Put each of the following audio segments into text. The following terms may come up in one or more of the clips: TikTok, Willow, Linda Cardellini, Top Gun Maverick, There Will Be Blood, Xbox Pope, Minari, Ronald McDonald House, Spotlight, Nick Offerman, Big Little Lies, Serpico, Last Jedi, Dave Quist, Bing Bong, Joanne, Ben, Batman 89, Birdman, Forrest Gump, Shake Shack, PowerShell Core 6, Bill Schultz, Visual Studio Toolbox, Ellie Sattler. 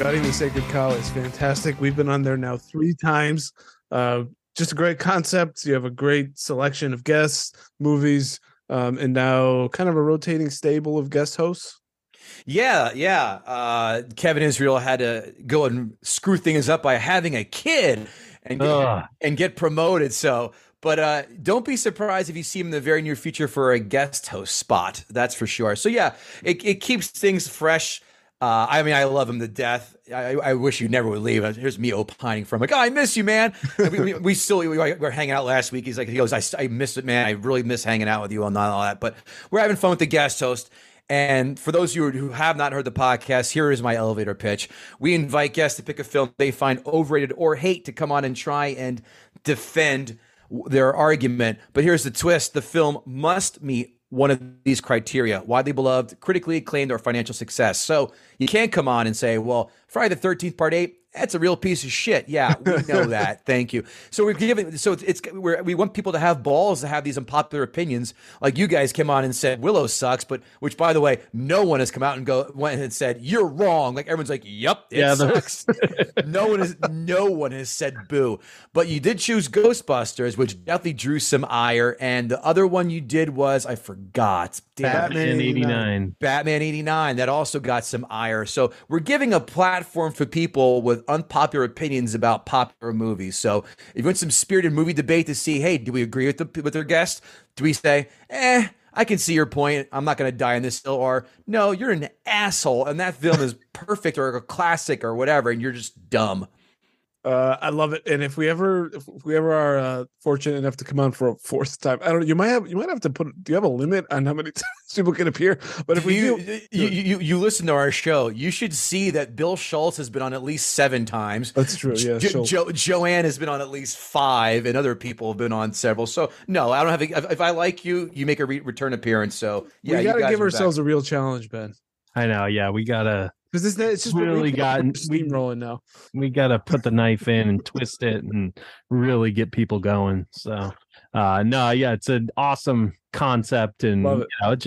Gutting the Sacred Cow is fantastic. We've been on there now 3 times. Just a great concept. You have a great selection of guests, movies, and now kind of a rotating stable of guest hosts. Yeah. Kevin Israel had to go and screw things up by having a kid and get promoted. So, but don't be surprised if you see him in the very near future for a guest host spot. That's for sure. So yeah, it keeps things fresh. I mean, I love him to death. I wish you never would leave. Here's me opining from like, oh, I miss you, man. We were hanging out last week. He's like, he goes, I miss it, man. I really miss hanging out with you and all that. But we're having fun with the guest host. And for those of you who have not heard the podcast, here is my elevator pitch. We invite guests to pick a film they find overrated or hate to come on and try and defend their argument. But here's the twist. The film must meet one of these criteria: widely beloved, critically acclaimed, or financial success. So you can't come on and say, well, Friday the 13th Part 8, that's a real piece of shit. Yeah, we know that. Thank you. So we've given, we want people to have balls to have these unpopular opinions. Like you guys came on and said Willow sucks, but which, by the way, no one has come out and went and said you're wrong. Like everyone's like, yep, it sucks. No one has said boo. But you did choose Ghostbusters, which definitely drew some ire. And the other one you did was, I forgot, Batman 89. Batman 89. That also got some ire. So we're giving a platform for people with unpopular opinions about popular movies. So if you want some spirited movie debate to see, hey, do we agree with their guest? Do we say, I can see your point, I'm not going to die on this hill, or no, you're an asshole and that film is perfect or a classic or whatever and you're just dumb. I love it. And if we ever are fortunate enough to come on for a 4th time, I don't know, you might have to put, do you have a limit on how many times people can appear? But if you listen to our show, you should see that Bill Schultz has been on at least 7 times. That's true. Yeah. Joanne has been on at least 5, and other people have been on several. So no, I don't have if I like you, you make a return appearance. So yeah, we gotta give ourselves a real challenge, Ben. I know. Yeah, we gotta. Because it's just really gotten steamrolling now. We got to put the knife in and twist it and really get people going. So, it's an awesome concept, and it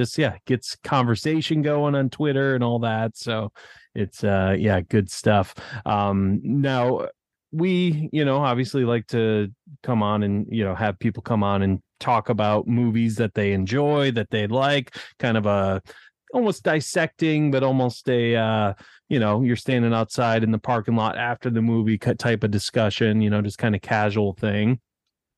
gets conversation going on Twitter and all that. So, it's good stuff. Now we, obviously like to come on and have people come on and talk about movies that they enjoy, that they like, kind of a. Almost dissecting, but almost a, you're standing outside in the parking lot after the movie type of discussion, just kind of casual thing.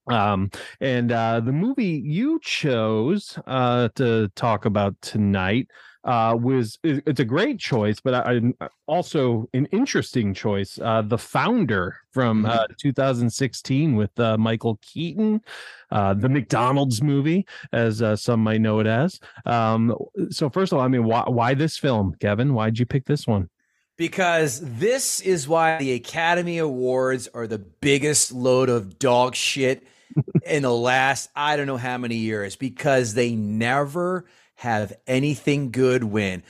And the movie you chose to talk about tonight it's a great choice, but also an interesting choice. The Founder from 2016 with Michael Keaton, the McDonald's movie, as some might know it as. So first of all, I mean, why this film, Kevin? Why'd you pick this one? Because this is why the Academy Awards are the biggest load of dog shit in the last, I don't know how many years, because they never have anything good win.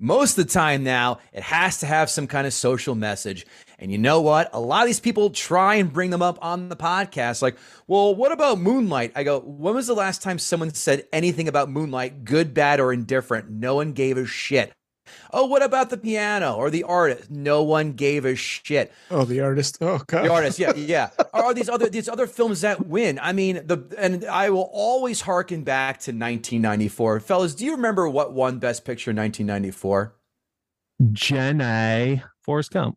Most of the time now, it has to have some kind of social message. And you know what? A lot of these people try and bring them up on the podcast. Like, well, what about Moonlight? I go, when was the last time someone said anything about Moonlight, good, bad, or indifferent? No one gave a shit. Oh, what about The Piano or The Artist? No one gave a shit. Oh, The Artist. Oh, God. The Artist, yeah. Or these other films that win. I mean, and I will always harken back to 1994. Fellas, do you remember what won Best Picture in 1994? Forrest Gump.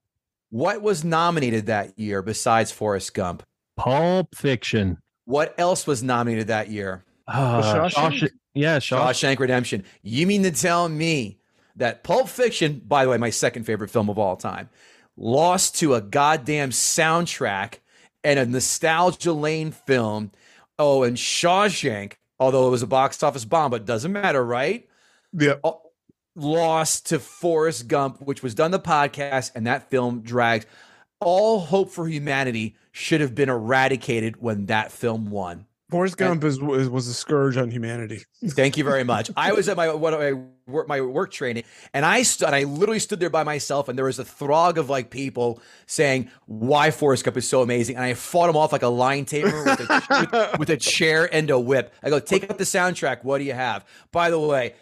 What was nominated that year besides Forrest Gump? Pulp Fiction. What else was nominated that year? Shawshank Redemption. You mean to tell me that Pulp Fiction, by the way, my second favorite film of all time, lost to a goddamn soundtrack and a nostalgia lane film. Oh, and Shawshank, although it was a box office bomb, but it doesn't matter, right? Yeah. Lost to Forrest Gump, which was done the podcast, and that film drags. All hope for humanity should have been eradicated when that film won. Forrest Gump was a scourge on humanity. Thank you very much. I was at my work training, and I literally stood there by myself, and there was a throng of like people saying why Forrest Gump is so amazing, and I fought him off like a lion tamer with a chair and a whip. I go, take up the soundtrack. What do you have? By the way,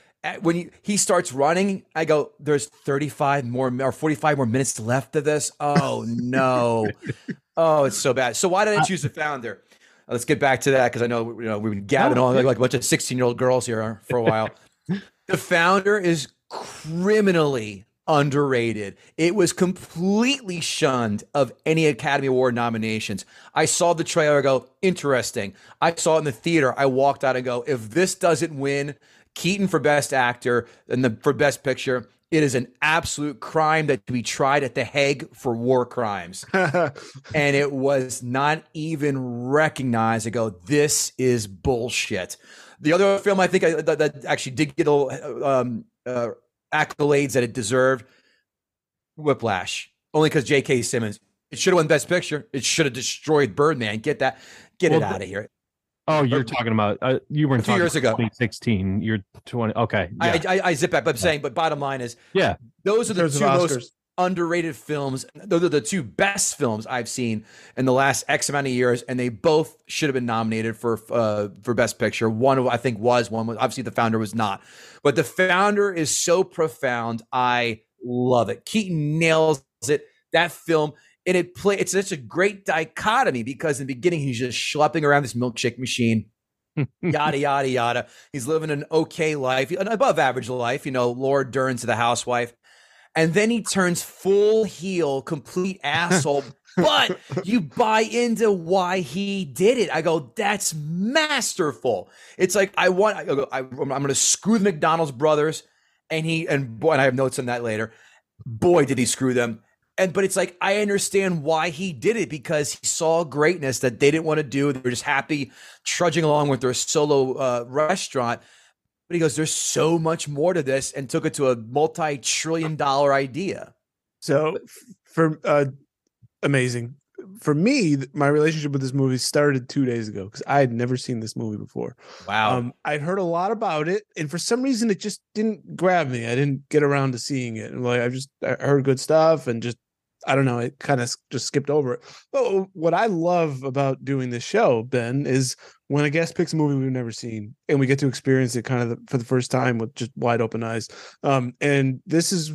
when he starts running, I go, there's 35 more or 45 more minutes left of this. Oh, no. Oh, it's so bad. So why did I choose The Founder? Let's get back to that, because I know, you know, we've been gabbing on like a bunch of 16-year-old girls here for a while. The Founder is criminally underrated. It was completely shunned of any Academy Award nominations. I saw the trailer, I go, interesting. I saw it in the theater. I walked out and go, if this doesn't win Keaton for Best Actor and for Best Picture, it is an absolute crime that to be tried at The Hague for war crimes. And it was not even recognized. I go, this is bullshit. The other film I think that actually did get accolades that it deserved, Whiplash, only because J.K. Simmons. It should have won Best Picture. It should have destroyed Birdman. Get it out of here. Oh, you're talking about you weren't talking years ago. 2016. You're 20. Okay, yeah. I zip back. But I'm saying, but bottom line is, yeah, those are the two most underrated films. Those are the two best films I've seen in the last X amount of years, and they both should have been nominated for Best Picture. One I think was obviously The Founder was not, but The Founder is so profound. I love it. Keaton nails it. That film. And it's such a great dichotomy, because in the beginning, he's just schlepping around this milkshake machine, yada, yada, yada. He's living an okay life, an above average life, you know, Laura Dern to the housewife. And then he turns full heel, complete asshole. But you buy into why he did it. I go, that's masterful. It's like, I'm going to screw the McDonald's brothers. And I have notes on that later. Boy, did he screw them. But it's like, I understand why he did it, because he saw greatness that they didn't want to do. They were just happy trudging along with their solo restaurant. But he goes, there's so much more to this, and took it to a multi-trillion-dollar idea. So amazing. For me, my relationship with this movie started 2 days ago, because I had never seen this movie before. Wow. I'd heard a lot about it, and for some reason, it just didn't grab me. I didn't get around to seeing it. And I heard good stuff, and just, I don't know, it kind of just skipped over it. But what I love about doing this show, Ben, is when a guest picks a movie we've never seen, and we get to experience it kind of for the first time with just wide open eyes. And this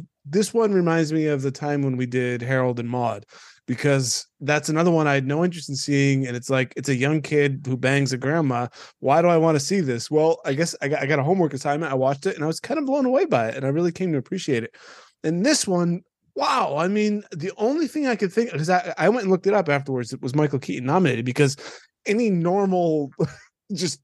one reminds me of the time when we did Harold and Maude, because that's another one I had no interest in seeing. And it's like, it's a young kid who bangs a grandma. Why do I want to see this? Well, I guess I got a homework assignment. I watched it and I was kind of blown away by it. And I really came to appreciate it. And this one, wow. I mean, the only thing I could think of, because I went and looked it up afterwards, it was Michael Keaton nominated, because any normal, just,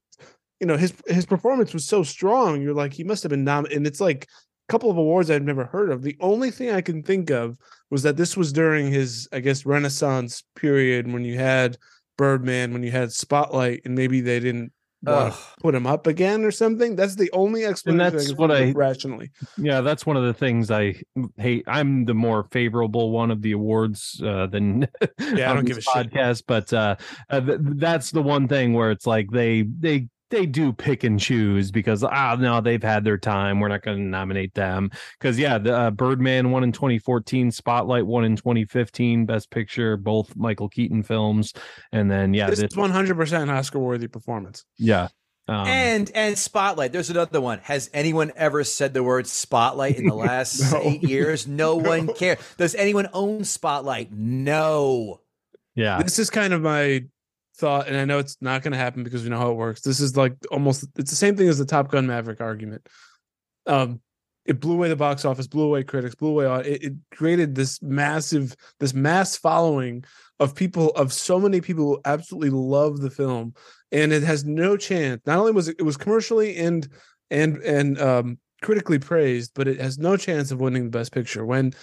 you know, his performance was so strong. You're like, he must have been nominated. And it's like, couple of awards I've never heard of. The only thing I can think of was that this was during his, I guess, Renaissance period, when you had Birdman, when you had Spotlight, and maybe they didn't want to put him up again or something. That's the only explanation. And that's what I rationally. Yeah, that's one of the things I hate. I'm the more favorable one of the awards than I don't give a podcast, shit. But that's the one thing where it's like they do pick and choose, because no, they've had their time, we're not going to nominate them, because the Birdman won in 2014, Spotlight won in 2015 Best Picture, both Michael Keaton films, and then this is 100% Oscar worthy performance. And Spotlight, there's another one. Has anyone ever said the word Spotlight in the last 8 years? No one cares. Does anyone own Spotlight? No. This is kind of my thought, and I know it's not going to happen because we know how it works. This is like almost, it's the same thing as the Top Gun Maverick argument. It blew away the box office, blew away critics, blew away. It created this mass following of so many people who absolutely love the film, and it has no chance. Not only was it was commercially and critically praised, but it has no chance of winning the Best Picture, when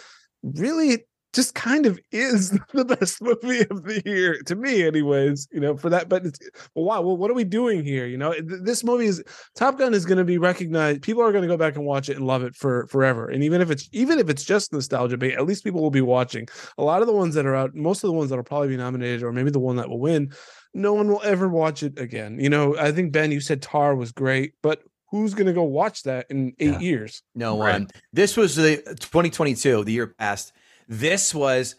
really just kind of is the best movie of the year to me, anyways, you know, for that. But it's, wow, well, what are we doing here? You know, this movie is, Top Gun is going to be recognized. People are going to go back and watch it and love it forever. And even if it's just nostalgia, but at least people will be watching. A lot of the ones that are out, most of the ones that will probably be nominated, or maybe the one that will win, no one will ever watch it again. You know, I think, Ben, you said Tar was great, but who's going to go watch that in 8 years? No one. Right. This was the 2022, the year past. This was,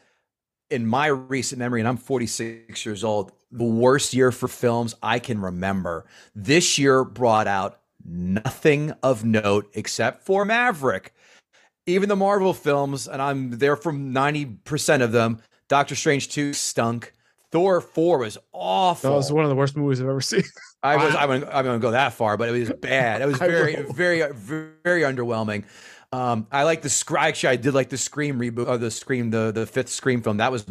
in my recent memory, and I'm 46 years old, the worst year for films I can remember. This year brought out nothing of note except for Maverick. Even the Marvel films, and I'm there from 90% of them, Doctor Strange 2 stunk. Thor 4 was awful. That was one of the worst movies I've ever seen. I'm gonna go that far, but it was bad. It was very, very underwhelming. I like the actually I did like the Scream reboot, or the fifth Scream film. That was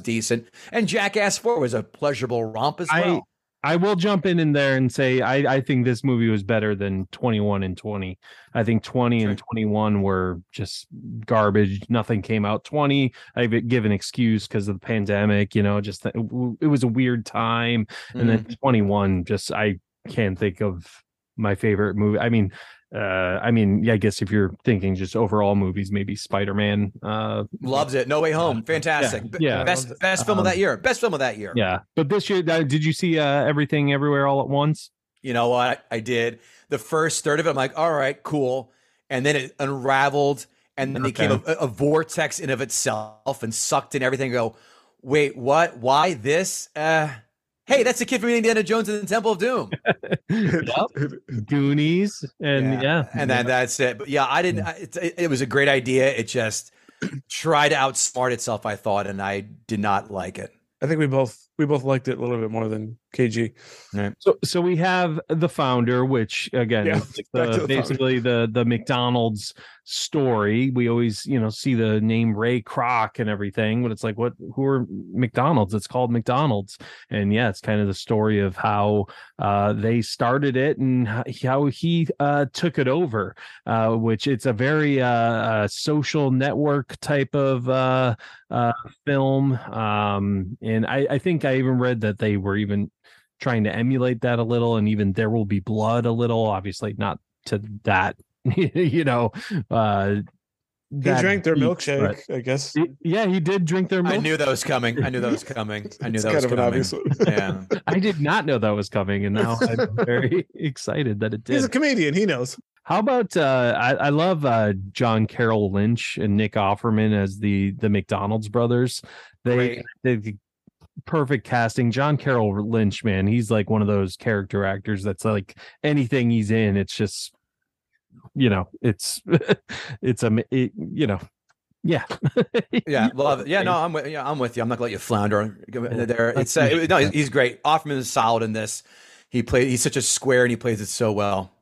decent. And Jackass 4 was a pleasurable romp as well. I will jump in there and say I think this movie was better than 21 and 20. I think 20 and 21 were just garbage. Nothing came out. 20, I give an excuse because of the pandemic, you know, just it was a weird time. And then 21, just I can't think of my favorite movie. I mean, I guess if you're thinking just overall movies, maybe Spider-Man loves it. No Way Home, fantastic. Yeah, best film of that year. Best film of that year. Yeah, but this year, did you see Everything Everywhere All at Once? You know what, I did. The first third of it, I'm like, all right, cool, and then it unraveled, and then became a vortex in of itself and sucked in everything. Go, wait, what? Why this? Hey, that's the kid from Indiana Jones and the Temple of Doom. Goonies. And that's it. But yeah, I didn't. It was a great idea. It just tried to outsmart itself, I thought, and I did not like it. I think we both liked it a little bit more than KG. Right. So we have The Founder, which again is like basically the McDonald's story. We always, you know, see the name Ray Kroc and everything, but it's like, who are McDonald's? It's called McDonald's. And yeah, it's kind of the story of how they started it and how he took it over, which it's a very social network type of film. And I think I even read that they were even trying to emulate that a little, and even There Will Be Blood a little, obviously not to that, you know, he drank their milkshake, I guess. Yeah, he did drink their milkshake. I knew that was coming. Yeah. I did not know that was coming, and now I'm very excited that it did. He's a comedian. He knows. How about I love John Carroll Lynch and Nick Offerman as the McDonald's brothers. They perfect casting. John Carroll Lynch, man, he's like one of those character actors that's like anything he's in, it's just, you know, love it. Yeah, no, I'm with you. I'm not gonna let you flounder there. He's great. Offerman is solid in this. He's such a square, and he plays it so well.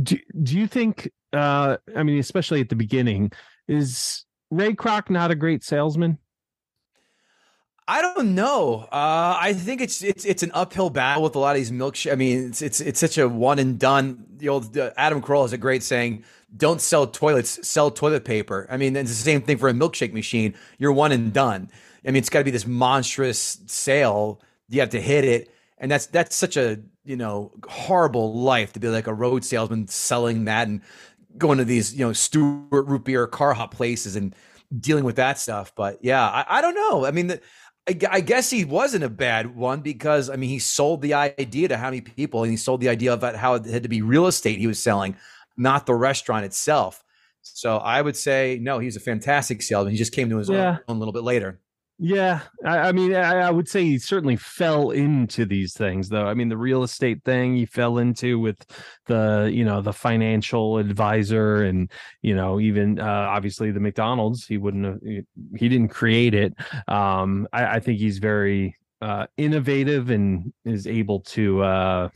Do you think? I mean, especially at the beginning, is Ray Kroc not a great salesman? I don't know. I think it's an uphill battle with a lot of these milkshake. I mean, it's such a one and done. The old Adam Carolla has a great saying: "Don't sell toilets, sell toilet paper." I mean, it's the same thing for a milkshake machine. You're one and done. I mean, it's got to be this monstrous sale. You have to hit it, and that's such a, you know, horrible life to be like a road salesman selling that and going to these, you know, Stewart root beer car hop places and dealing with that stuff. But yeah, I don't know. I mean, I guess he wasn't a bad one, because I mean, he sold the idea to how many people, and he sold the idea about how it had to be real estate he was selling, not the restaurant itself. So I would say, no, he was a fantastic salesman. He just came to his own a little bit later. Yeah. I mean, I would say he certainly fell into these things, though. I mean, the real estate thing he fell into with the, you know, the financial advisor, and, you know, even obviously the McDonald's, he didn't create it. I think he's very innovative and is able to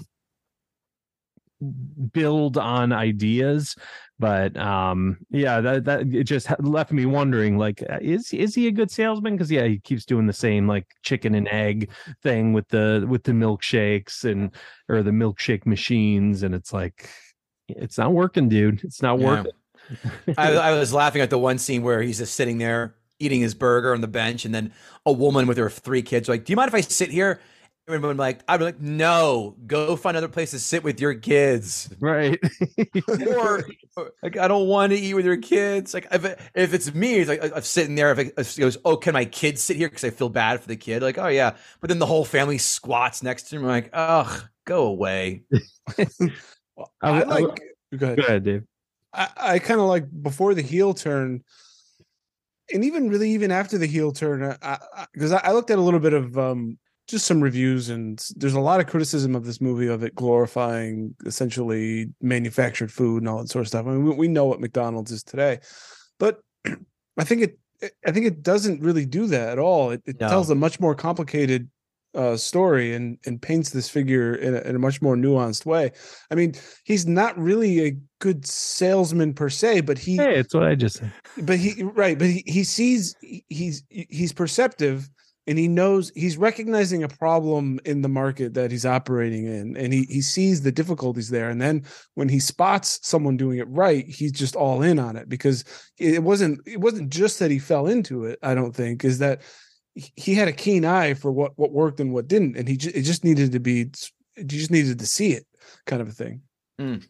build on ideas. But yeah, that it just left me wondering, like, is he a good salesman? Because yeah, he keeps doing the same like chicken and egg thing with the milkshakes or the milkshake machines, and it's like, it's not working, dude. It's not working. I was laughing at the one scene where he's just sitting there eating his burger on the bench, and then a woman with her 3 kids like, "Do you mind if I sit here?" Everyone like, I'd be like, "No, go find other place to sit with your kids." Right. or like, "I don't want to eat with your kids." Like, if it's me, it's like, I'm sitting there. If it goes, "Oh, can my kids sit here?" Because I feel bad for the kid. Like, oh yeah. But then the whole family squats next to him. I'm like, ugh, go away. Go ahead, Dave. I kind of like before the heel turn, and even after the heel turn, because I looked at a little bit of just some reviews, and there's a lot of criticism of this movie of it glorifying essentially manufactured food and all that sort of stuff. I mean, we know what McDonald's is today, but I think it doesn't really do that at all. It tells a much more complicated story and paints this figure in a much more nuanced way. I mean, he's not really a good salesman per se, but hey, it's what I just said. But he sees he's perceptive. And he knows he's recognizing a problem in the market that he's operating in, and he sees the difficulties there. And then when he spots someone doing it right, he's just all in on it, because it wasn't just that he fell into it. I don't think is that he had a keen eye for what worked and what didn't, and you just needed to see it, kind of a thing. Mm.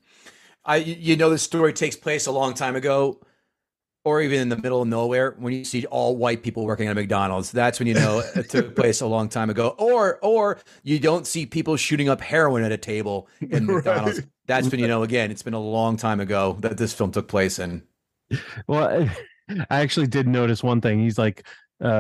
This story takes place a long time ago, or even in the middle of nowhere, when you see all white people working at McDonald's. That's when you know it took place a long time ago. Or you don't see people shooting up heroin at a table in McDonald's. Right. That's when you know, again, it's been a long time ago that this film took place in. Well, I actually did notice one thing. He's like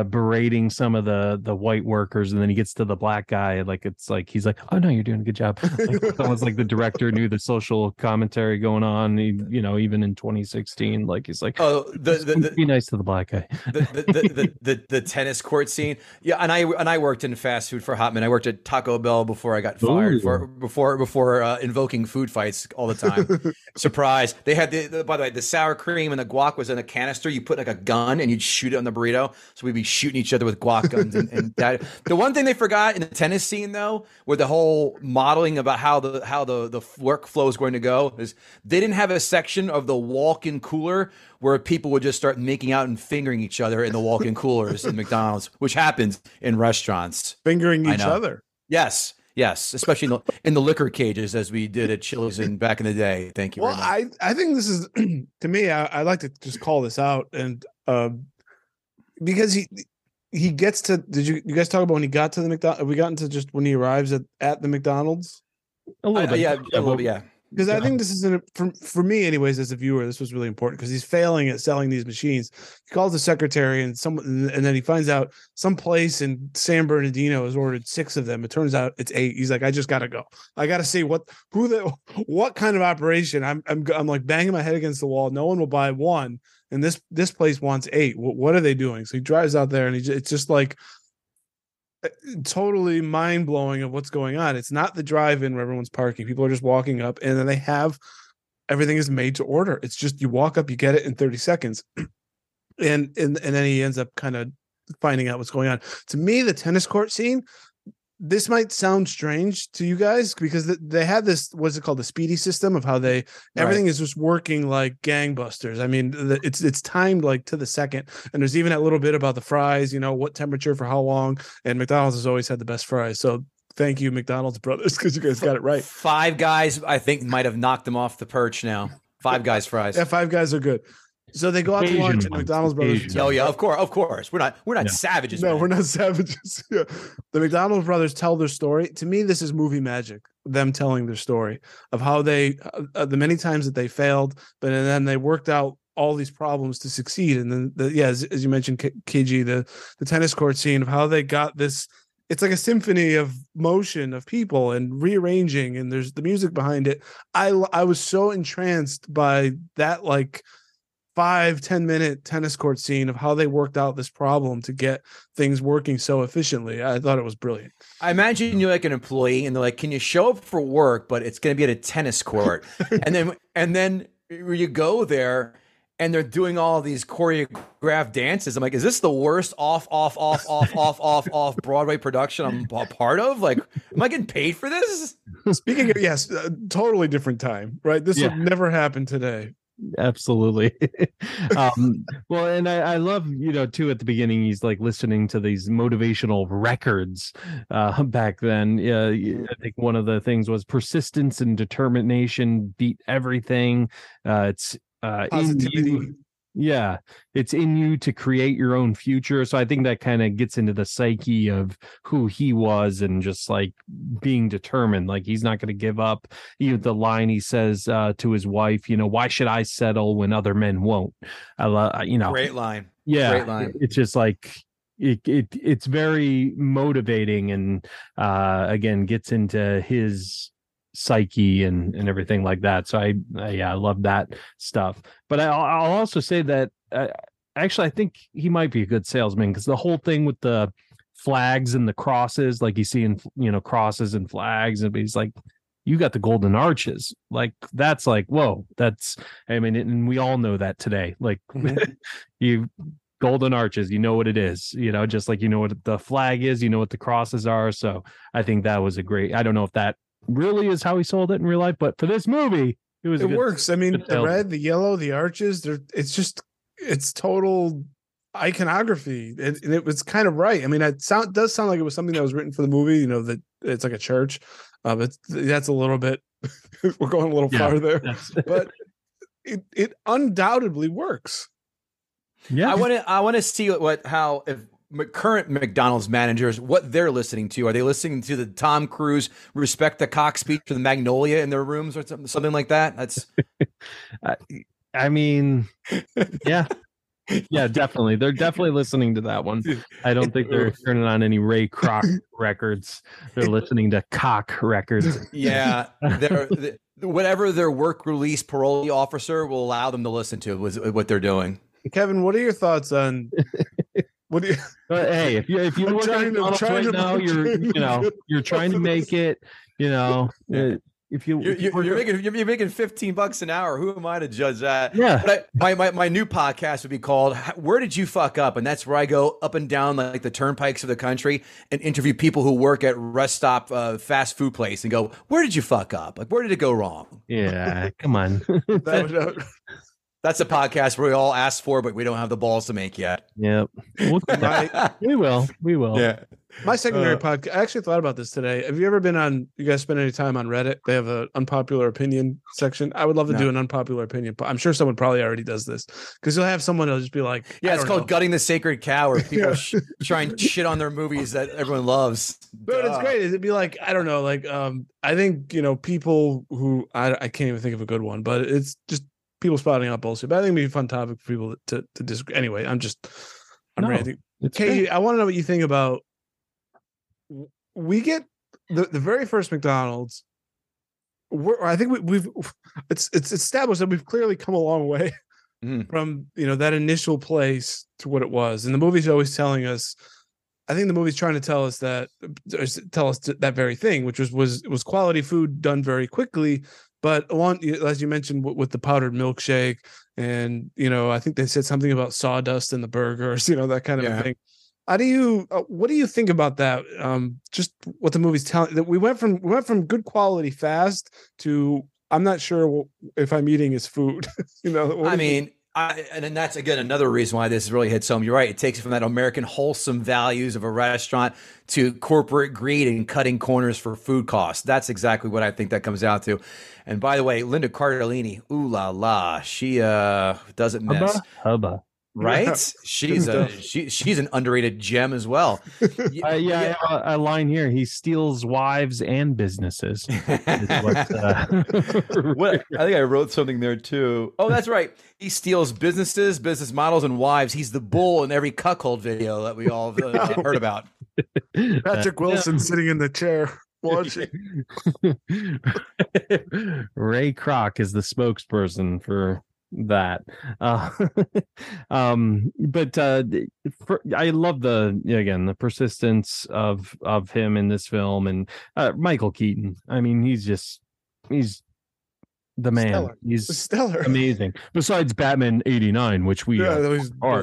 berating some of the white workers, and then he gets to the black guy, and like it's like he's like, oh no, you're doing a good job. Like, almost like the director knew the social commentary going on, even in 2016. Like he's like, oh, be nice to the black guy. The tennis court scene. Yeah, and I worked in fast food for a hot minute. I worked at Taco Bell before I got fired before invoking food fights all the time. Surprise! They had by the way, the sour cream and the guac was in a canister. You put like a gun and you'd shoot it on the burrito. So we'd be shooting each other with guac guns. And that, the one thing they forgot in the tennis scene, though, with the whole modeling about how the workflow is going to go, is they didn't have a section of the walk-in cooler where people would just start making out and fingering each other in the walk-in coolers in McDonald's, which happens in restaurants. Fingering each other. Yes. Yes, especially in the liquor cages, as we did at Chili's back in the day. Thank you very much. Well, I think this is, to me, I like to just call this out, and because he gets to, did you guys talk about when he got to the McDonald's? Have we gotten to just when he arrives at the McDonald's? A little bit. Yeah. Because I think this is, for me anyways, as a viewer, this was really important, because he's failing at selling these machines. He calls the secretary and then he finds out some place in San Bernardino has ordered 6 of them. It turns out it's 8. He's like, I just got to go. I got to see what kind of operation. I'm like banging my head against the wall. No one will buy 1. And this place wants 8. What are they doing? So he drives out there, and it's just like totally mind blowing of what's going on. It's not the drive-in where everyone's parking. People are just walking up, and then they have everything is made to order. It's just you walk up, you get it in 30 seconds, and then he ends up kind of finding out what's going on. To me, the tennis court scene. This might sound strange to you guys, because they had this, what's it called? The speedy system of how everything is just working like gangbusters. I mean, it's timed like to the second. And there's even that little bit about the fries, what temperature for how long, and McDonald's has always had the best fries. So thank you, McDonald's brothers, because you guys got it right. Five Guys, I think, might have knocked them off the perch now. Five Guys fries. Yeah, Five Guys are good. So they go out to lunch at McDonald's Brothers. Oh yeah, of course. We're not savages. No, man. We're not savages. Yeah. The McDonald's brothers tell their story. To me, this is movie magic. Them telling their story of how they, the many times that they failed, but and then they worked out all these problems to succeed. And then, as you mentioned, KG, the tennis court scene of how they got this. It's like a symphony of motion of people and rearranging, and there's the music behind it. I was so entranced by that, 5-10 minute tennis court scene of how they worked out this problem to get things working so efficiently. I thought it was brilliant. I imagine you're like an employee, and they're like, can you show up for work, but it's going to be at a tennis court. and then you go there, and they're doing all these choreographed dances. I'm like, is this the worst off Broadway production I'm a part of? Like, am I getting paid for this? Speaking of, yes, totally different time, right? This would never happen today. Absolutely. Well, and I love, too, at the beginning, he's like listening to these motivational records back then. I think one of the things was persistence and determination beat everything. It's positivity. It's in you to create your own future. So I think that kind of gets into the psyche of who he was, and just like being determined, like he's not going to give up. The line he says to his wife, why should I settle when other men won't? I love, great line. Yeah. Great line. It's just like, it's very motivating, and again, gets into his psyche and everything like that. So I love that stuff. But I'll also say that actually I think he might be a good salesman, because the whole thing with the flags and the crosses, like you see in, you know, crosses and flags, and he's like, you got the golden arches. Like, that's like, whoa, that's, I mean, and we all know that today, like you golden arches, you know what it is, you know, just like, you know what the flag is, you know what the crosses are. So I think that was a great, I don't know if that really is how he sold it in real life, but for this movie, it was, it works. I mean, the red, the yellow, the arches, they're, it's just, it's total iconography. And it was kind of right. I mean, it does sound like it was something that was written for the movie, you know, that it's like a church. But that's a little bit, we're going a little far there, but it undoubtedly works. Yeah, I want to see how current McDonald's managers, what they're listening to. Are they listening to the Tom Cruise "Respect the Cock" speech for the Magnolia in their rooms or something like that? That's, I mean, yeah. Yeah, definitely. They're definitely listening to that one. I don't think they're turning on any Ray Kroc records. They're listening to cock records. Yeah, whatever their work release parole officer will allow them to listen to was what they're doing. Kevin, what are your thoughts on? Hey, if you were trying right now, you're trying to make it. You know, if you're making $15 an hour, who am I to judge that? Yeah. But my new podcast would be called "Where Did You Fuck Up?" and that's where I go up and down like the turnpikes of the country and interview people who work at rest stop fast food place and go, "Where did you fuck up? Like, where did it go wrong?" Yeah, come on. That's a podcast we all asked for, but we don't have the balls to make yet. Yep. We will. Yeah. My secondary podcast, I actually thought about this today. Have you ever been on, you guys spend any time on Reddit? They have an unpopular opinion section. I would love to do an unpopular opinion, but I'm sure someone probably already does this, because you'll have someone who'll just be like, yeah, it's called Gutting the Sacred Cow, where people try and shit on their movies that everyone loves. But it's great. It'd be like, I don't know, like, I think, you know, people who, I can't even think of a good one, but it's just, people spouting out bullshit, but I think it'd be a fun topic for people to disagree. Anyway, I'm ranting. Katie, I want to know what you think about. We get the very first McDonald's. I think we've it's established that we've clearly come a long way from, you know, that initial place to what it was, and the movie's always telling us. I think the movie's trying to tell us that very thing, which was quality food done very quickly. But as you mentioned, with the powdered milkshake, and, you know, I think they said something about sawdust in the burgers, you know, that kind of thing. What do you think about that? Just what the movie's telling, that we went from good quality fast to, I'm not sure if I'm eating is food. You know, I mean. And that's, again, another reason why this really hits home. You're right. It takes it from that American wholesome values of a restaurant to corporate greed and cutting corners for food costs. That's exactly what I think that comes out to. And by the way, Linda Cardellini, ooh la la, she doesn't miss. Hubba. Right? Yeah. She's an underrated gem as well. A line here. He steals wives and businesses. I think I wrote something there too. Oh, that's right. He steals businesses, business models, and wives. He's the bull in every cuckold video that we all heard about. Patrick Wilson sitting in the chair. Watching. Ray Kroc is the spokesperson for that I love the persistence of him in this film, and Michael Keaton, I mean, he's the man. Stellar. He's stellar, amazing, besides Batman 89, which we are really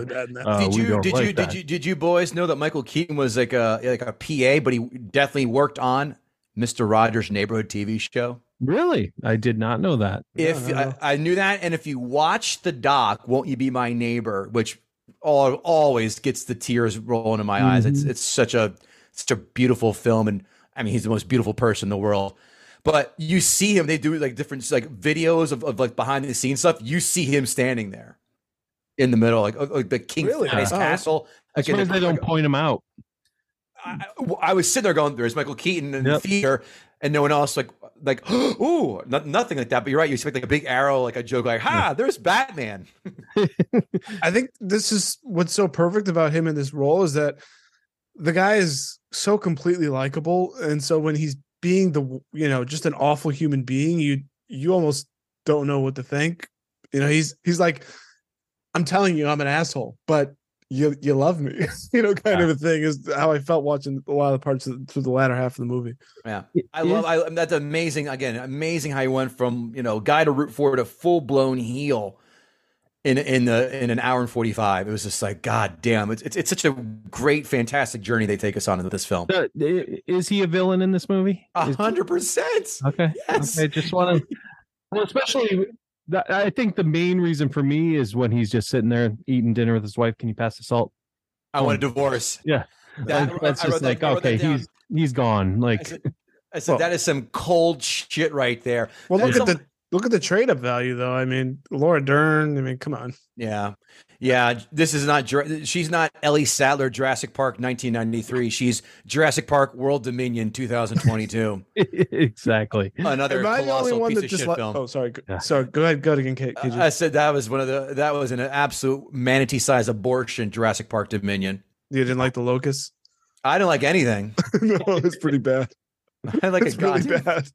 bad in that. Did you boys know that Michael Keaton was like a PA, but he definitely worked on Mr. Rogers' Neighborhood TV show? Really? I did not know that. I knew that. And if you watch the doc, Won't You Be My Neighbor, which always gets the tears rolling in my eyes. It's such a beautiful film. And I mean, he's the most beautiful person in the world. But you see him, they do like different like videos of like behind the scenes stuff. You see him standing there in the middle, like the King Castle. As long as they don't point him out. I was sitting there going, there's Michael Keaton in the theater, and no one else, like like, ooh, nothing like that. But you're right. You expect like a big arrow, like a joke, like, ha, there's Batman. I think this is what's so perfect about him in this role is that the guy is so completely likable. And so when he's being the, you know, just an awful human being, you almost don't know what to think. You know, he's like, I'm telling you, I'm an asshole, but you love me, you know, kind of a thing is how I felt watching a lot of the parts through the latter half of the movie. Yeah, I love that's amazing. Again, amazing how he went from, you know, guy to root for to full blown heel in an hour and 45. It was just like, God damn, it's such a great, fantastic journey they take us on in this film. So, is he a villain in this movie? 100%. Okay. Yes. Okay, just want to, well, especially. I think the main reason for me is when he's just sitting there eating dinner with his wife. Can you pass the salt? I want a divorce. Yeah. That's just like, okay, he's gone. Like I said, that is some cold shit right there. Well, look at the trade up value though. I mean, Laura Dern, I mean, come on. Yeah. Yeah. This is not, she's not Ellie Sattler, Jurassic Park, 1993. She's Jurassic Park World Dominion, 2022. Exactly. Another colossal piece of shit film. Oh, sorry. Yeah. Sorry. Go ahead. Go again, Kate. I said that was that was an absolute manatee size abortion, Jurassic Park Dominion. You didn't like the locusts? I didn't like anything. No, it's pretty bad. I like it's really bad.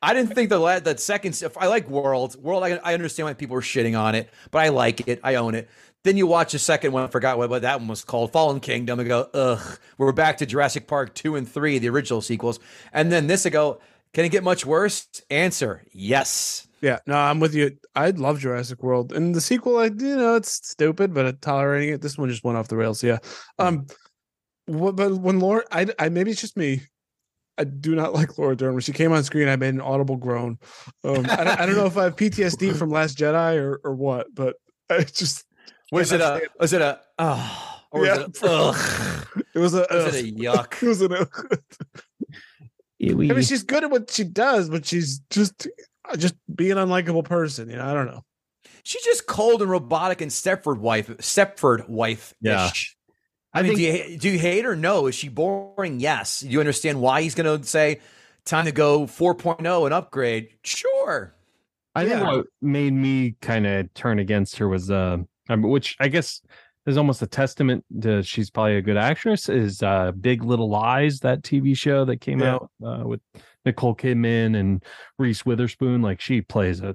I didn't think that second stuff. I like World. I understand why people were shitting on it, but I like it. I own it. Then you watch the second one. I forgot what that one was called, Fallen Kingdom. I go, ugh. We're back to Jurassic Park 2 and 3, the original sequels. And then this, I go, can it get much worse? Answer: yes. Yeah. No, I'm with you. I love Jurassic World, and the sequel, it's stupid, but I'm tolerating it. This one just went off the rails. Yeah. But when Laura, I maybe it's just me. I do not like Laura Dern. When she came on screen, I made an audible groan. I don't know if I have PTSD from Last Jedi or what, but I just was it a yuck? It was an ugh. I mean, she's good at what she does, but she's just being an unlikable person. You know, I don't know. She's just cold and robotic and Stepford wife. Yeah. I mean, do you hate her? No. Is she boring? Yes. Do you understand why he's going to say, time to go 4.0 and upgrade? Sure. I think what made me kind of turn against her was, which I guess is almost a testament to she's probably a good actress, is Big Little Lies, that TV show that came out with Nicole Kidman and Reese Witherspoon. Like, she plays a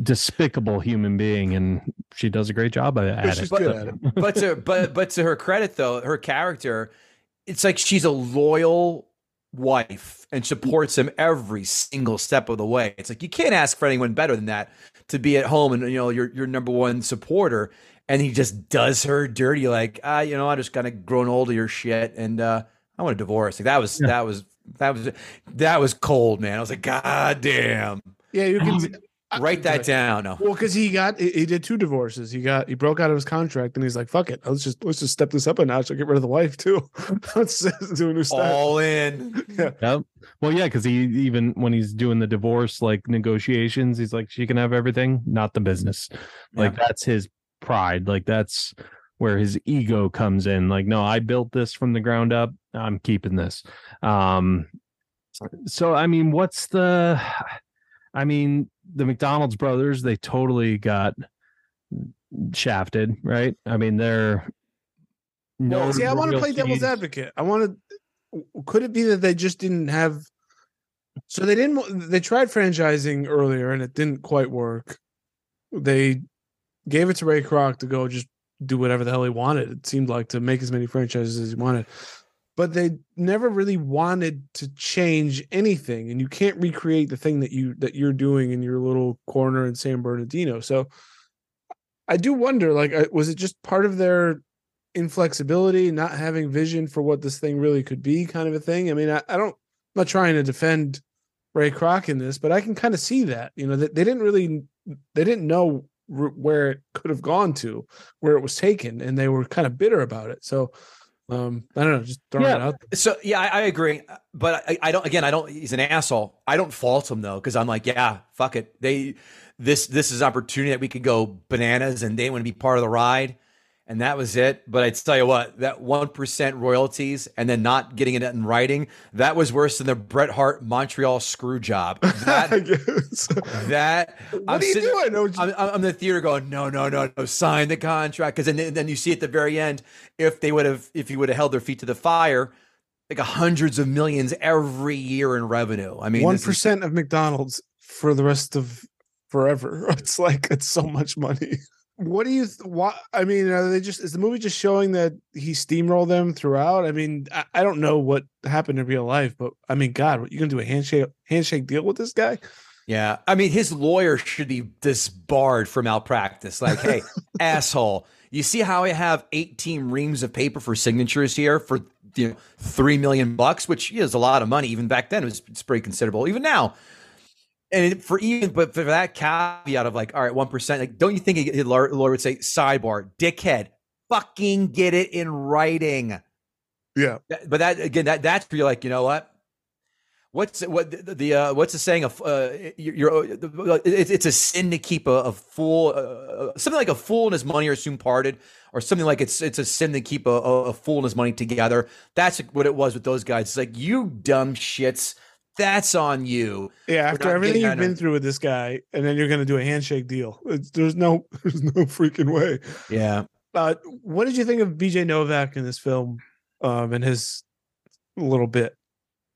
despicable human being, and she does a great job at it. But to her credit, though, her character, it's like she's a loyal wife and supports him every single step of the way. It's like you can't ask for anyone better than that to be at home and, you know, your number one supporter. And he just does her dirty, like, I just kind of grown old of your shit, and I want a divorce. Like that was cold, man. I was like, God damn. Yeah, you can. Write that down. No. Well, because he did 2 divorces. He broke out of his contract, and he's like, "Fuck it, let's just step this up a notch. I'll get rid of the wife too. Let's do a new style." All in. Yeah. Yep. Well, yeah, because he, even when he's doing the divorce like negotiations, he's like, "She can have everything, not the business." Like that's his pride. Like that's where his ego comes in. Like, no, I built this from the ground up. I'm keeping this. So I mean, the McDonald's brothers, they totally got shafted, right? I mean, I want to play devil's advocate. Could it be that they just didn't have? So they tried franchising earlier and it didn't quite work. They gave it to Ray Kroc to go just do whatever the hell he wanted. It seemed like, to make as many franchises as he wanted. But they never really wanted to change anything, and you can't recreate the thing that you're doing in your little corner in San Bernardino. So I do wonder, like, was it just part of their inflexibility, not having vision for what this thing really could be, kind of a thing? I mean, I'm not trying to defend Ray Kroc in this, but I can kind of see that, you know, that they didn't know where it could have gone to, where it was taken, and they were kind of bitter about it. So. I don't know, just throwing it out. So yeah, I agree, but I don't. He's an asshole. I don't fault him though, because I'm like, yeah, fuck it. This is an opportunity that we could go bananas, and they want to be part of the ride. And that was it. But I tell you what, that 1% royalties and then not getting it in writing, that was worse than the Bret Hart Montreal screw job. What are you doing? I'm in the theater going, no, sign the contract. Because then you see at the very end, if you would have held their feet to the fire, like hundreds of millions every year in revenue. I mean, 1% of McDonald's for the rest of forever. It's so much money. What do you? I mean, are they just? Is the movie just showing that he steamrolled them throughout? I mean, I don't know what happened in real life, but I mean, God, you gonna do a handshake deal with this guy? Yeah, I mean, his lawyer should be disbarred for malpractice. Like, hey, asshole, you see how I have 18 reams of paper for signatures here for $3 million, which is a lot of money even back then. It's pretty considerable even now. And for that caveat of like, all right, 1%, like, don't you think his lawyer would say, sidebar, dickhead, fucking get it in writing? Yeah. But that's where you're like, you know what? What's the saying of it's a sin to keep a fool, something like a fool and his money are soon parted, or something like it's a sin to keep a fool and his money together. That's what it was with those guys. It's like, you dumb shits. That's on you. Yeah, after everything you've been through with this guy, and then you're going to do a handshake deal. There's no freaking way. Yeah. What did you think of B.J. Novak in this film, and his little bit?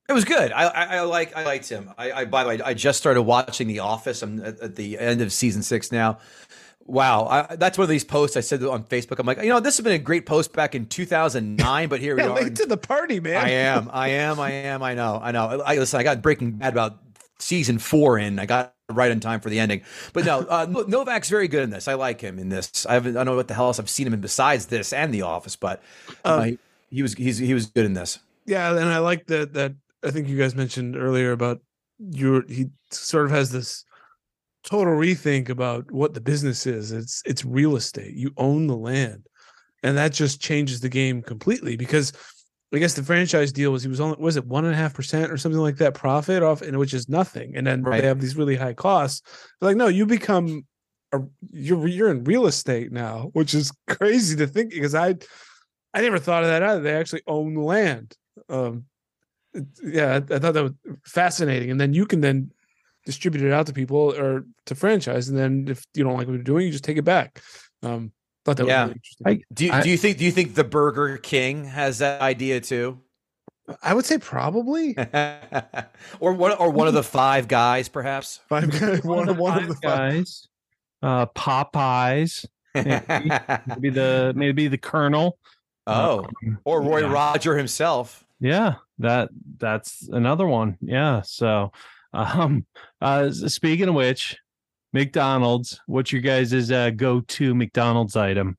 It was good. I liked him. By the way, I just started watching The Office. I'm at the end of season 6 now. Wow, that's one of these posts I said on Facebook. I'm like, this has been a great post back in 2009, but here we are. Late to the party, man. I am. I know. Listen, I got Breaking Bad about season 4 in. I got right on time for the ending. But no, Novak's very good in this. I like him in this. I don't know what the hell else I've seen him in besides this and The Office, but he was good in this. Yeah, and I like that. I think you guys mentioned earlier about he sort of has this total rethink about what the business is. It's real estate. You own the land, and that just changes the game completely. Because I guess the franchise deal was he was only 1.5% or something like that profit off, and which is nothing. And then They have these really high costs. They're like, no, you become you're in real estate now, which is crazy to think, because I never thought of that either. They actually own the land. Yeah, I thought that was fascinating. And then you can then distribute it out to people or to franchise, and then if you don't like what you're doing, you just take it back. Thought that was really interesting. Do you think the Burger King has that idea too? I would say probably, or one of the Five Guys, perhaps. Five Guys, one of the Five Guys, Popeyes, maybe the Colonel. Oh, or Roy Roger himself. Yeah, that's another one. Yeah, so. Speaking of which, McDonald's, what's your guys' go-to McDonald's item?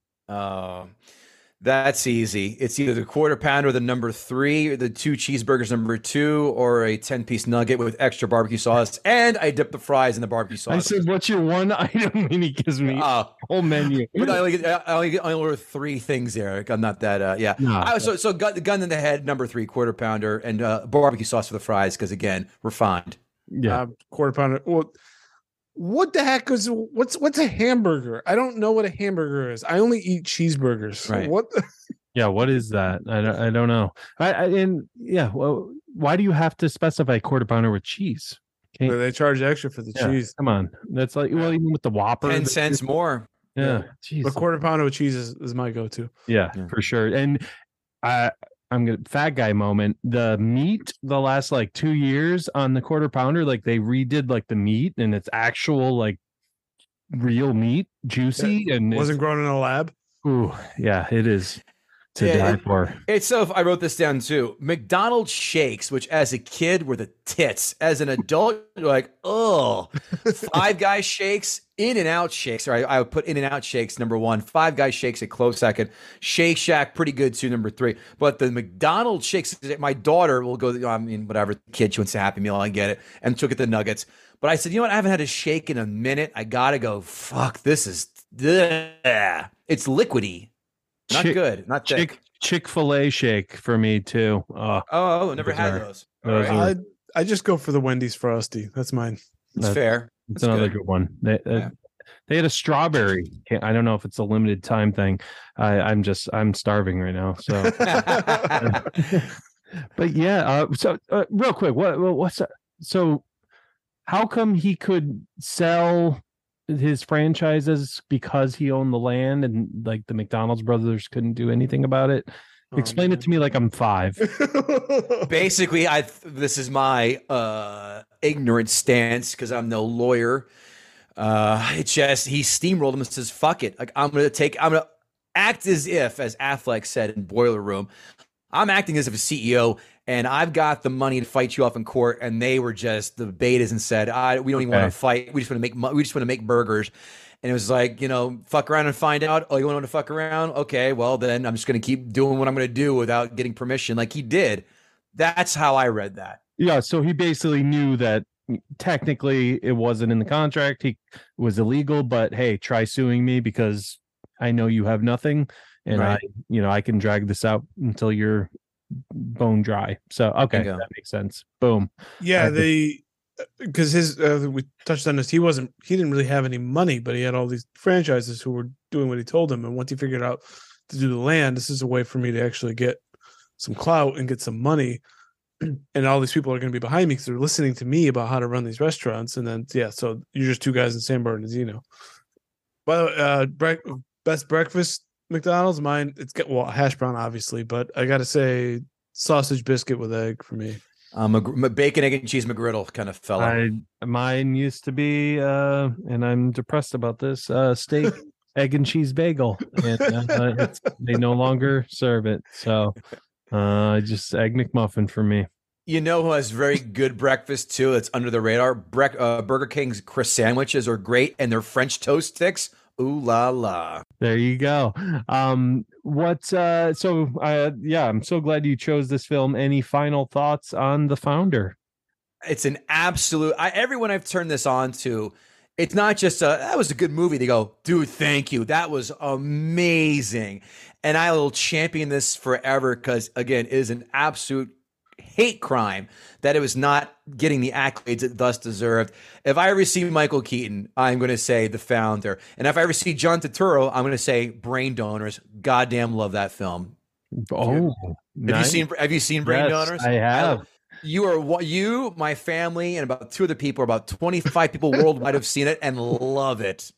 That's easy. It's either the quarter pounder, the number 3, or the 2 cheeseburgers, number 2, or a 10-piece nugget with extra barbecue sauce. And I dip the fries in the barbecue sauce. I said, what's your one item? And he gives me a whole menu. But I only order 3 things, Eric. I'm not that, yeah. No. So gun in the head, number 3, quarter pounder, and barbecue sauce for the fries, because, again, refined. Yeah, quarter pounder. Well, what the heck is what's a hamburger? I don't know what a hamburger is. I only eat cheeseburgers. Right. What is that? I don't know. Why do you have to specify quarter pounder with cheese? They charge extra for the cheese. Come on, that's like even with the Whopper, 10 cents more. Yeah, yeah. But quarter pounder with cheese is my go-to. Yeah, for sure. And I'm gonna fat guy moment. The meat, the last 2 years on the quarter pounder, they redid the meat, and it's actual real meat, juicy, and wasn't grown in a lab. Ooh, yeah, it is to die for. It's so. I wrote this down too. McDonald's shakes, which as a kid were the tits, as an adult you're like, oh. Five Guys shakes, In-N-Out shakes. I would put In-N-Out shakes number 1. Five Guys shakes a close second. Shake Shack pretty good too, number 3. But the McDonald's shakes, my daughter will go. I mean, whatever, kid, she wants a Happy Meal, I get it, and took it the nuggets. But I said, you know what? I haven't had a shake in a minute. I gotta go. Fuck, this is. Ugh. It's liquidy. Not good, not thick. Chick-fil-A shake for me too. Never had those. I just go for the Wendy's Frosty. That's mine. That's fair. That's another good one. They, They had a strawberry. I don't know if it's a limited time thing. I'm starving right now. So, but yeah. So real quick, what's so? How come he could sell his franchises because he owned the land, and like the McDonald's brothers couldn't do anything about it? Explain it to me like I'm five. Basically, this is my ignorant stance because I'm no lawyer. It's just he steamrolled him and says, "Fuck it! Like I'm gonna act as Affleck said in Boiler Room, I'm acting as if a CEO, and I've got the money to fight you off in court." And they were just the betas and said, "We don't even want to fight. We just want to make burgers." And it was like, you know, fuck around and find out. Oh, you want to fuck around? Okay, well, then I'm just going to keep doing what I'm going to do without getting permission like he did. That's how I read that. Yeah, so he basically knew that technically it wasn't in the contract. He was illegal, but hey, try suing me because I know you have nothing. And right. I can drag this out until you're bone dry. So, okay, that makes sense. Boom. Yeah, because his we touched on this, he didn't really have any money, but he had all these franchises who were doing what he told them. And once he figured out to do the land, this is a way for me to actually get some clout and get some money, and all these people are going to be behind me because they're listening to me about how to run these restaurants. And then so you're just two guys in San Bernardino. By the way, best breakfast McDonald's, mine, it's got hash brown obviously, but I gotta say sausage biscuit with egg for me. A bacon, egg, and cheese McGriddle kind of fella. Mine used to be, and I'm depressed about this, steak, egg, and cheese bagel. And, they no longer serve it. So just Egg McMuffin for me. You know who has very good breakfast, too? It's under the radar. Burger King's crisp sandwiches are great, and their French toast sticks. Ooh la la. There you go. I'm so glad you chose this film. Any final thoughts on The Founder? It's an absolute, everyone I've turned this on to, it's not just that was a good movie. They go, dude, thank you. That was amazing. And I will champion this forever because, again, it is an absolute hate crime that it was not getting the accolades it thus deserved. If I ever see Michael Keaton, I'm going to say The Founder. And if I ever see John Turturro, I'm going to say Brain Donors. Goddamn love that film. Oh, nice. Have you seen Brain Donors? I have. You, my family, and about two other people, about 25 people worldwide have seen it and love it.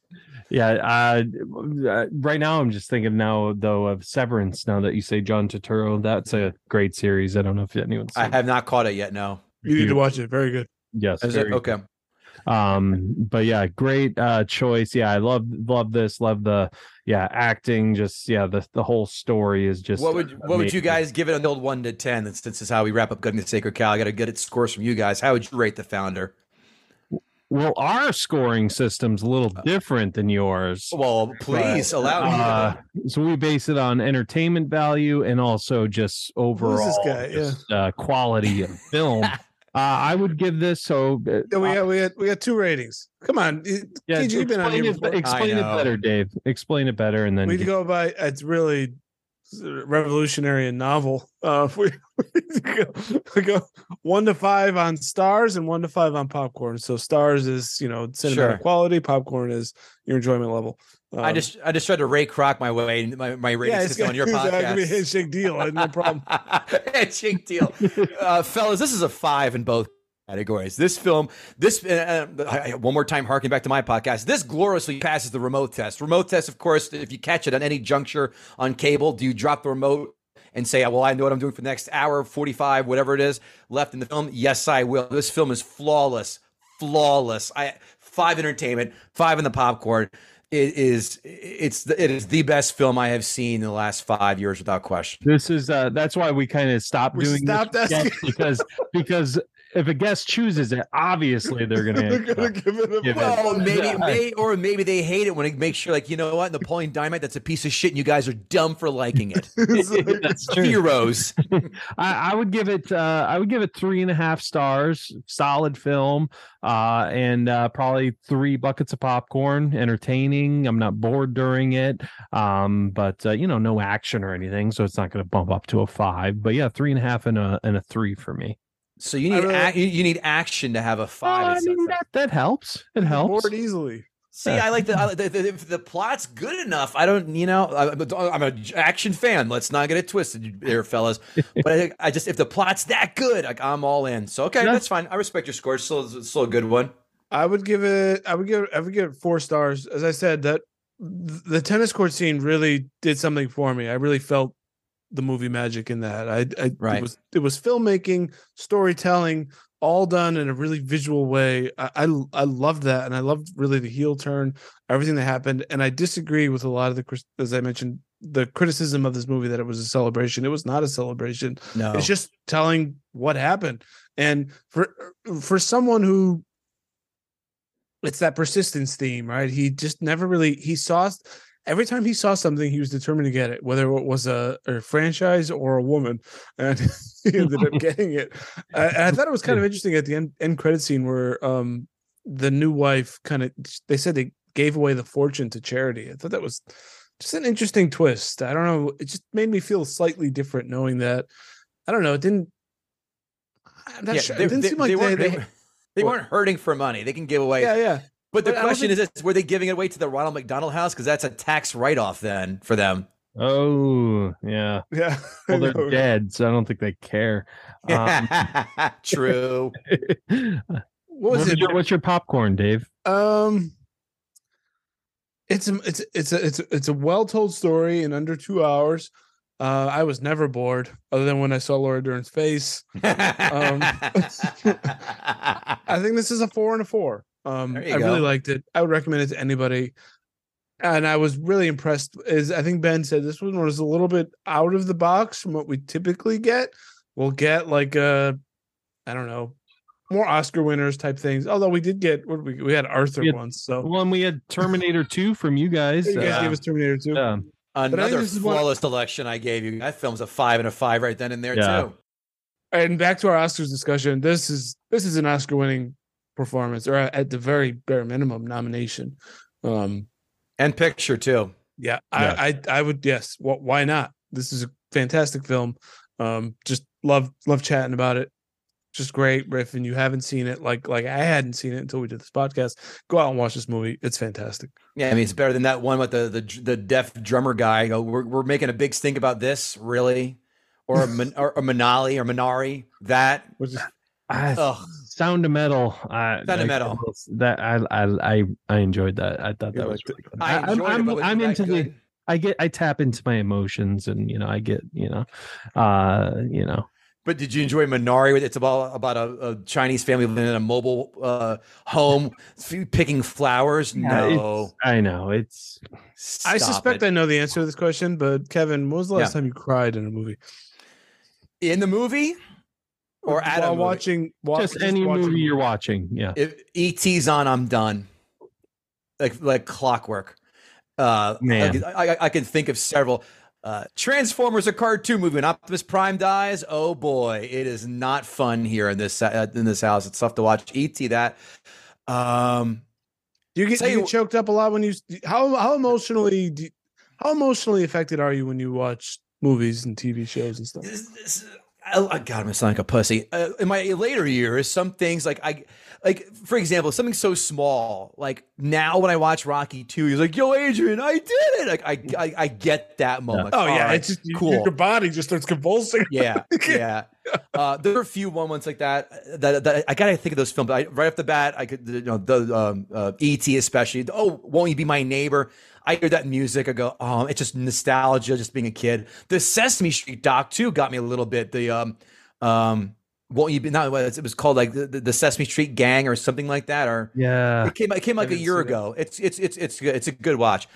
Yeah. Right now, I'm just thinking of Severance. Now that you say John Turturro, that's a great series. I don't know if anyone's seen it. I have not caught it yet. No, you need to watch it. Very good. Yes. Very good. Okay. But yeah, great choice. Yeah, I love this. Love the acting. Just the whole story is just. What would you guys give it on the old 1 to 10? Since this is how we wrap up Gutting the Sacred Cow, I got to get its scores from you guys. How would you rate The Founder? Well, our scoring system's a little different than yours. Well, please allow me. So we base it on entertainment value and also just overall quality of film. I would give this. So we had two ratings. Come on, KG, you've been on here before. Explain it better, Dave. Explain it better, and then we go by. It's really revolutionary and novel. We go 1 to 5 on stars and 1 to 5 on popcorn. So stars is cinematic quality, popcorn is your enjoyment level. I just tried to Ray Kroc my way and my rating system on your podcast. Give me a handshake deal, no problem. Handshake deal, fellas. This is a 5 in both categories. This film, one more time, harking back to my podcast, this gloriously passes the remote test. Remote test, of course, if you catch it on any juncture on cable, do you drop the remote and say, well, I know what I'm doing for the next hour, 45, whatever it is left in the film? Yes, I will. This film is flawless. 5 entertainment, 5 in the popcorn. It is the best film I have seen in the last 5 years without question. This is that's why we kind of stopped doing this because if a guest chooses it, obviously they're gonna give it a well. Maybe they hate it when it makes sure like, you know what, Napoleon Dynamite, that's a piece of shit and you guys are dumb for liking it. That's heroes. I would give it 3.5 stars, solid film, and probably 3 buckets of popcorn, entertaining. I'm not bored during it, but no action or anything, so it's not going to bump up to a 5. But yeah, 3.5 and a 3 for me. So you need action to have a 5. I mean, that helps. It helps. Bored easily. See, I like the plot's good enough. I don't, you know, I'm an action fan. Let's not get it twisted here, fellas. But I just, if the plot's that good, like, I'm all in. So okay, that's fine. I respect your score. Still a good one. I would give it 4 stars. As I said, that the tennis court scene really did something for me. I really felt the movie magic in that. It was filmmaking, storytelling, all done in a really visual way. I loved that, and I loved really the heel turn, everything that happened. And I disagree with a lot of the, as I mentioned, the criticism of this movie that it was a celebration. It was not a celebration. No, it's just telling what happened. And for someone who, it's that persistence theme, right? He just never really, every time he saw something, he was determined to get it, whether it was a franchise or a woman, and he ended up getting it. And I thought it was kind of interesting at the end credit scene where the new wife they said they gave away the fortune to charity. I thought that was just an interesting twist. I don't know. It just made me feel slightly different knowing that. I don't know. It didn't. I'm not sure. It didn't seem like they weren't hurting for money. They can give away. Yeah. But the question is this: were they giving it away to the Ronald McDonald House? Because that's a tax write-off then for them. Oh, yeah. Well, they're dead, so I don't think they care. True. What's your popcorn, Dave? It's a well-told story in under 2 hours. I was never bored, other than when I saw Laura Dern's face. I think this is a 4 and a 4. I really liked it. I would recommend it to anybody. And I was really impressed. I think Ben said this one was a little bit out of the box from what we typically get. We'll get like more Oscar winners type things. Although we did get we had Arthur once. So when we had Terminator 2 from you guys. You guys gave us Terminator 2. Yeah. Another flawless selection I gave you. That film's a 5 and a 5 right then and there too. And back to our Oscars discussion. This is an Oscar winning performance, or at the very bare minimum nomination, and picture too. I would, yes, why not? This is a fantastic film. Just love chatting about it. Just great. If you haven't seen it, like I hadn't seen it until we did this podcast, go out and watch this movie. It's fantastic. Yeah, I mean, it's better than that one with the deaf drummer guy. You know, we're making a big stink about this, really, or Minari. That was just Sound of Metal. I enjoyed that. I thought that was really good. I'm into the. I tap into my emotions, and I get. But did you enjoy Minari? It's about a Chinese family living in a mobile home, picking flowers. No, I know it's. I suspect I know the answer to this question, but Kevin, when was the last time you cried in a movie? In the movie. Or while watching, any movie you're watching, yeah. If ET's on, I'm done. Like clockwork. Man, I can think of several. Transformers, a cartoon movie, when Optimus Prime dies. Oh boy, it is not fun here in this house. It's tough to watch. ET that. Do you get choked up a lot when you? How emotionally affected are you when you watch movies and TV shows and stuff? God, I'm sounding like a pussy. In my later years, some things for example, something so small. Like now, when I watch Rocky 2, he's like, "Yo, Adrian, I did it!" Like I get that moment. Oh yeah, it's just cool. Your body just starts convulsing. Yeah. There are a few moments like that I gotta think of those films. Right off the bat, I could, the ET especially. Oh, won't you be my neighbor? I hear that music. I go, oh, it's just nostalgia, just being a kid. The Sesame Street doc too got me a little bit. The won't you be? Not it was called like the Sesame Street Gang or something like that. Or it came like a year ago. It's a good watch.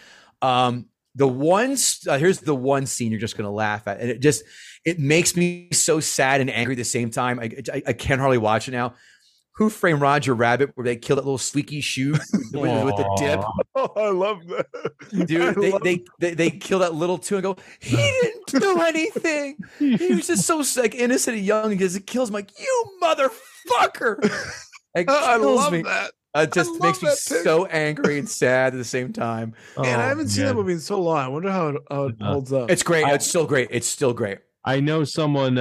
Here's the one scene you're just gonna laugh at, and it makes me so sad and angry at the same time. I can't hardly watch it now. Who Framed Roger Rabbit, where they kill that little squeaky shoe with the dip? Oh, I love that. Dude, they kill that little too and go, he didn't do anything. He was just so innocent and young. Because it kills me. Like, you motherfucker. I love me. That. It just makes me so angry and sad at the same time. And I haven't seen that movie in so long. I wonder how it holds up. It's great. It's still great. I know someone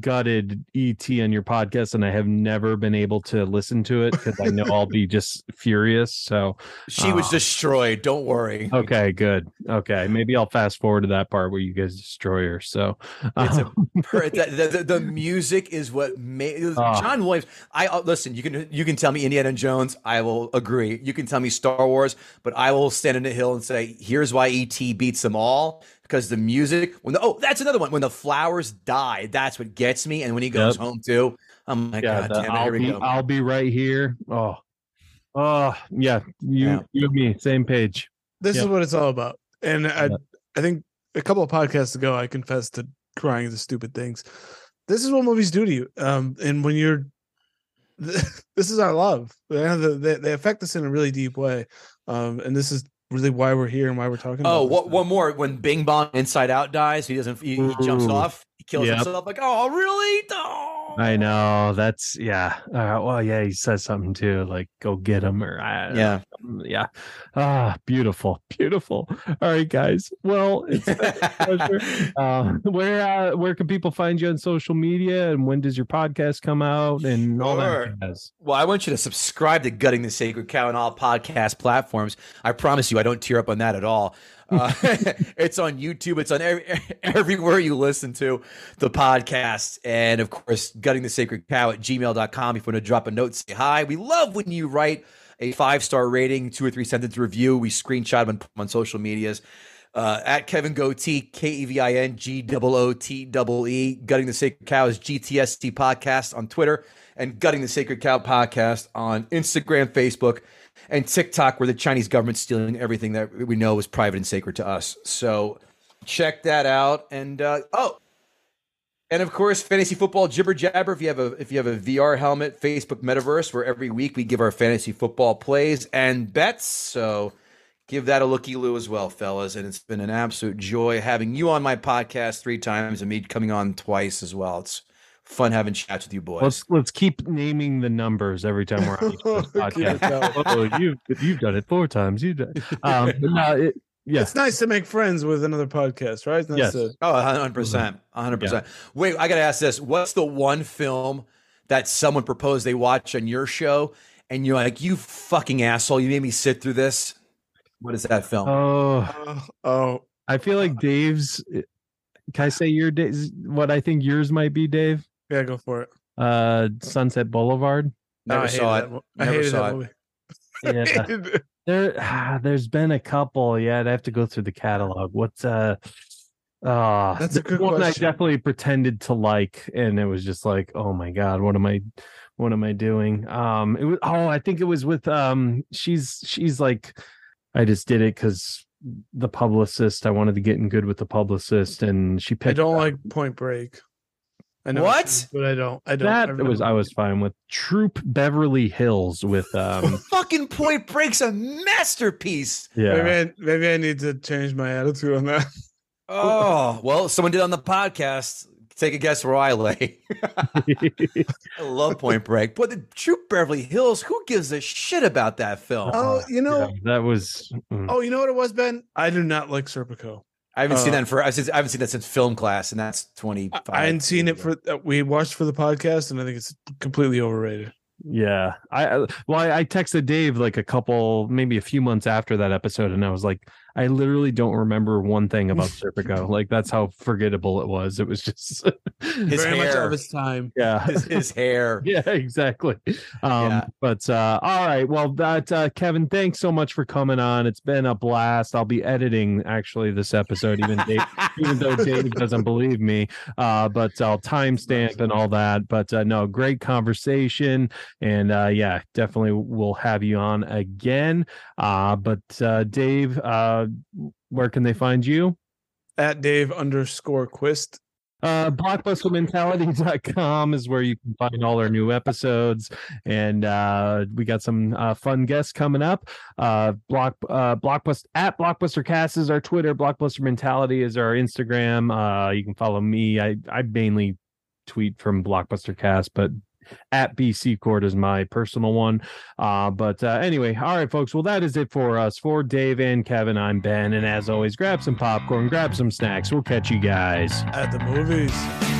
gutted ET on your podcast, and I have never been able to listen to it because I know I'll be just furious. So she was destroyed. Don't worry. Okay, good. Okay, maybe I'll fast forward to that part where you guys destroy her. So the music is what made John Williams. I listen. You can tell me Indiana Jones. I will agree. You can tell me Star Wars, but I will stand in a hill and say, here's why ET beats them all. Because the music, that's another one. When the flowers die, that's what gets me. And when he goes home too, I'm like, God damn it, here we go. I'll be right here. Oh, yeah. You and me, same page. This is what it's all about. And I think a couple of podcasts ago, I confessed to crying at the stupid things. This is what movies do to you. And when you're, this is our love. They affect us in a really deep way. And this is really why we're here and why we're talking about this. One more. When Bing Bong Inside Out dies, he jumps off. He kills himself. Like, oh, really? Oh. I know. That's, yeah. Well, yeah, he says something too. Like, go get him. Or yeah. Yeah. Ah, beautiful. Beautiful. All right, guys. Well, it's a pleasure. Where can people find you on social media? And when does your podcast come out? And all that. Well, I want you to subscribe to Gutting the Sacred Cow on all podcast platforms. I promise you, I don't tear up on that at all. It's on YouTube. It's on everywhere you listen to the podcast. And, of course, guttingthesacredcow@gmail.com. If you want to drop a note, say hi. We love when you write a 5-star rating, 2- or 3-sentence review. We screenshot them and put them on social medias. At Kevin Goatee, KevinGootee, Gutting the Sacred Cow is GTST Podcast on Twitter, and Gutting the Sacred Cow Podcast on Instagram, Facebook, and TikTok, where the Chinese government's stealing everything that we know is private and sacred to us. So check that out. And and of course, Fantasy Football Jibber Jabber. If you have a VR helmet, Facebook Metaverse, where every week we give our fantasy football plays and bets. So give that a looky-loo as well, fellas. And it's been an absolute joy having you on my podcast 3 times and me coming on twice as well. It's fun having chats with you boys. Let's keep naming the numbers every time we're on this podcast. You've done it 4 times. You've done it. Yeah. It's nice to make friends with another podcast, right? Nice yes. 100%. 100%. Wait, I got to ask this. What's the one film that someone proposed they watch on your show and you're like, you fucking asshole, you made me sit through this? What is that film? Oh, I feel like Dave's. Can I say your Dave's? What I think yours might be, Dave? Yeah, go for it. Sunset Boulevard. Never saw it. I hated that movie. Yeah. There's been a couple. Yeah, I'd have to go through the catalog. What's that's a good one question. I definitely pretended to like, and it was just like, oh my god, what am I doing? It was. Oh, I think it was with she's like. I just did it because the publicist, I wanted to get in good with the publicist, and she picked. I don't like Point Break. I know what? But I don't. I was fine with Troop Beverly Hills with fucking Point Break's a masterpiece. Yeah. Maybe I need to change my attitude on that. Oh, well, someone did on the podcast. Take a guess where I lay. I love Point Break, but the Troop Beverly Hills. Who gives a shit about that film? Oh, you know that was. Oh, you know what it was, Ben. I do not like Serpico. I haven't seen that for. I haven't seen that since film class, and that's 25. I hadn't seen it for. We watched for the podcast, and I think it's completely overrated. Yeah, I texted Dave like a few months after that episode, and I was like, I literally don't remember one thing about Serpico. Like that's how forgettable it was. It was just his very hair. Much of his time. Yeah, his hair. Yeah, exactly. Yeah. But all right, well, that Kevin, thanks so much for coming on. It's been a blast. I'll be editing actually this episode, even though Dave doesn't believe me. But I'll timestamp and all that. But no, great conversation. And yeah, definitely we'll have you on again. But Dave, where can they find you? At Dave_Quist. Blockbustermentality.com is where you can find all our new episodes, and we got some fun guests coming up. Blockbuster at BlockbusterCast is our Twitter. Blockbuster Mentality is our Instagram. You can follow me. I mainly tweet from BlockbusterCast, but at BC Court is my personal one. Anyway, all right, folks. Well, that is it for us. For Dave and Kevin, I'm Ben. And as always, grab some popcorn, grab some snacks. We'll catch you guys at the movies.